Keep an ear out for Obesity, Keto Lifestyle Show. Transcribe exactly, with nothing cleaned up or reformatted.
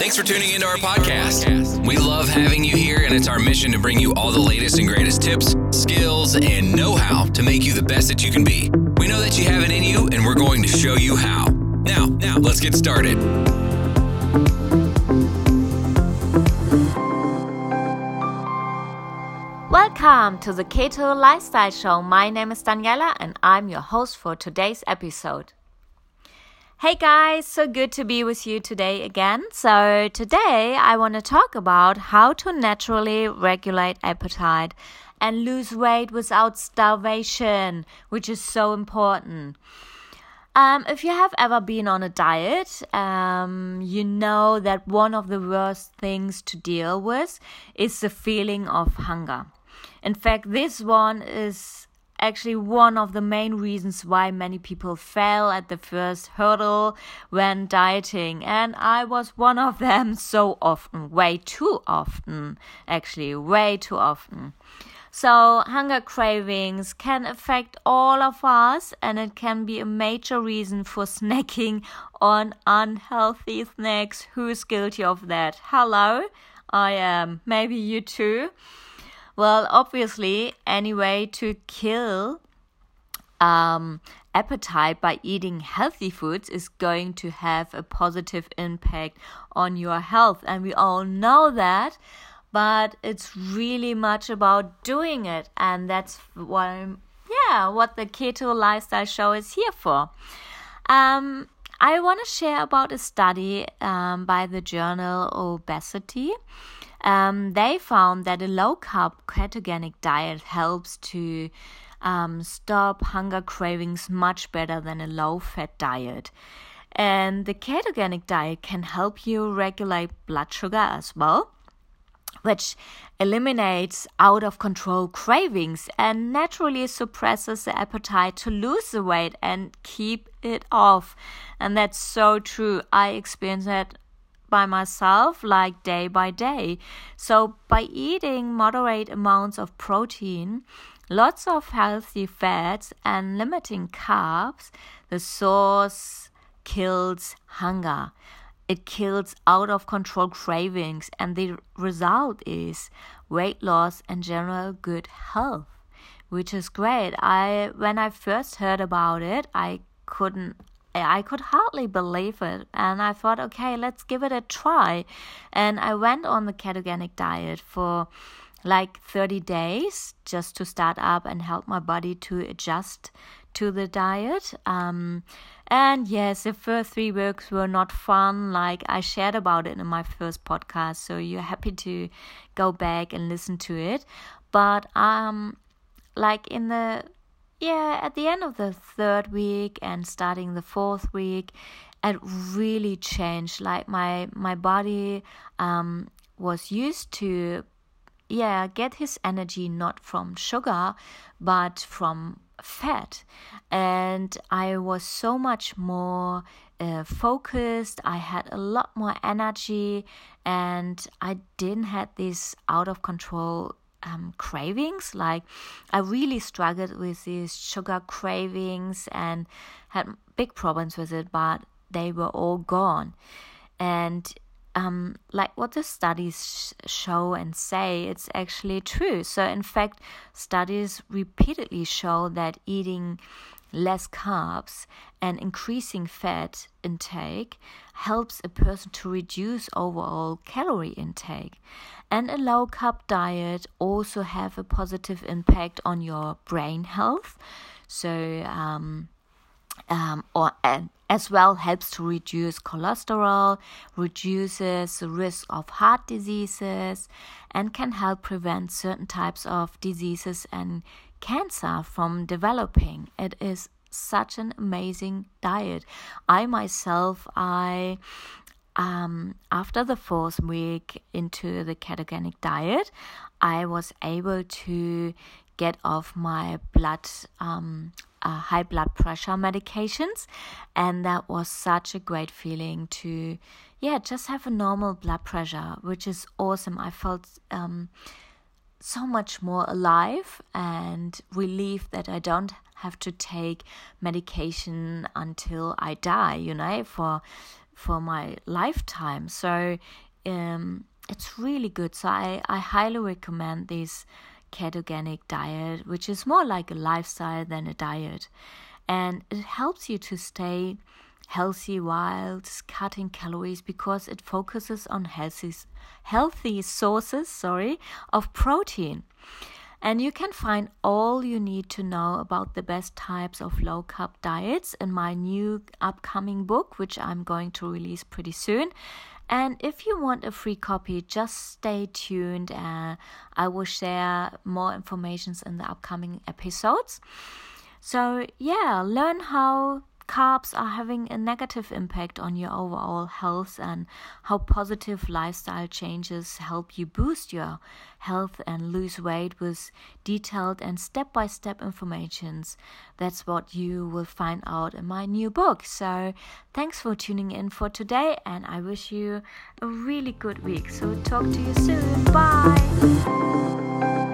Thanks for tuning into our podcast. We love having you here, and it's our mission to bring you all the latest and greatest tips, skills, and know-how to make you the best that you can be. We know that you have it in you, and we're going to show you how. Now, now, let's get started. Welcome to the Keto Lifestyle Show. My name is Daniela, and I'm your host for today's episode. Hey guys, so good to be with you today again. So today I want to talk about how to naturally regulate appetite and lose weight without starvation, which is so important. Um, if you have ever been on a diet, um, you know that one of the worst things to deal with is the feeling of hunger. In fact, this one is actually one of the main reasons why many people fail at the first hurdle when dieting. And I was one of them so often, way too often, actually, way too often. So hunger cravings can affect all of us, and it can be a major reason for snacking on unhealthy snacks. Who is guilty of that? Hello, I am. Maybe you too. Well, obviously, any way to kill um, appetite by eating healthy foods is going to have a positive impact on your health. And we all know that, but it's really much about doing it. And that's why, yeah, what the Keto Lifestyle Show is here for. Um, I want to share about a study um, by the journal Obesity. Um, they found that a low-carb ketogenic diet helps to um, stop hunger cravings much better than a low-fat diet. And the ketogenic diet can help you regulate blood sugar as well, which eliminates out-of-control cravings and naturally suppresses the appetite to lose the weight and keep it off. And that's so true. I experienced that by myself, like day by day. So by eating moderate amounts of protein, lots of healthy fats, and limiting carbs, the source kills hunger. It kills out-of-control cravings, and the result is weight loss and general good health, which is great. I when I first heard about it, I couldn't I could hardly believe it, and I thought, okay, let's give it a try. And I went on the ketogenic diet for like thirty days just to start up and help my body to adjust to the diet. Um, and yes, the first three weeks were not fun, like I shared about it in my first podcast, so you're happy to go back and listen to it. But um, like in the Yeah, at the end of the third week and starting the fourth week, it really changed. Like my my body um, was used to, yeah, get his energy not from sugar, but from fat. And I was so much more uh, focused. I had a lot more energy, and I didn't have this out of control Um, cravings. Like I really struggled with these sugar cravings and had big problems with it, but they were all gone. And um, like what the studies sh- show and say, it's actually true. So in fact, studies repeatedly show that eating less carbs and increasing fat intake helps a person to reduce overall calorie intake. And a low-carb diet also have a positive impact on your brain health. So, um, um, or and as well helps to reduce cholesterol, reduces the risk of heart diseases, and can help prevent certain types of diseases and cancer from developing. It is such an amazing diet. I myself, I um, after the fourth week into the ketogenic diet, I was able to get off my blood um, uh, high blood pressure medications, and that was such a great feeling to, yeah, just have a normal blood pressure, which is awesome. I felt um. so much more alive and relieved that I don't have to take medication until I die, you know, for for my lifetime. So um, it's really good. So I, I highly recommend this ketogenic diet, which is more like a lifestyle than a diet. And it helps you to stay healthy while cutting calories because it focuses on healthy, healthy sources, sorry, of protein. And you can find all you need to know about the best types of low-carb diets in my new upcoming book, which I'm going to release pretty soon. And if you want a free copy, just stay tuned. Uh, I will share more information in the upcoming episodes. So yeah, learn how carbs are having a negative impact on your overall health and how positive lifestyle changes help you boost your health and lose weight with detailed and step-by-step informations. That's what you will find out in my new book. So thanks for tuning in for today, and I wish you a really good week. So talk to you soon. Bye.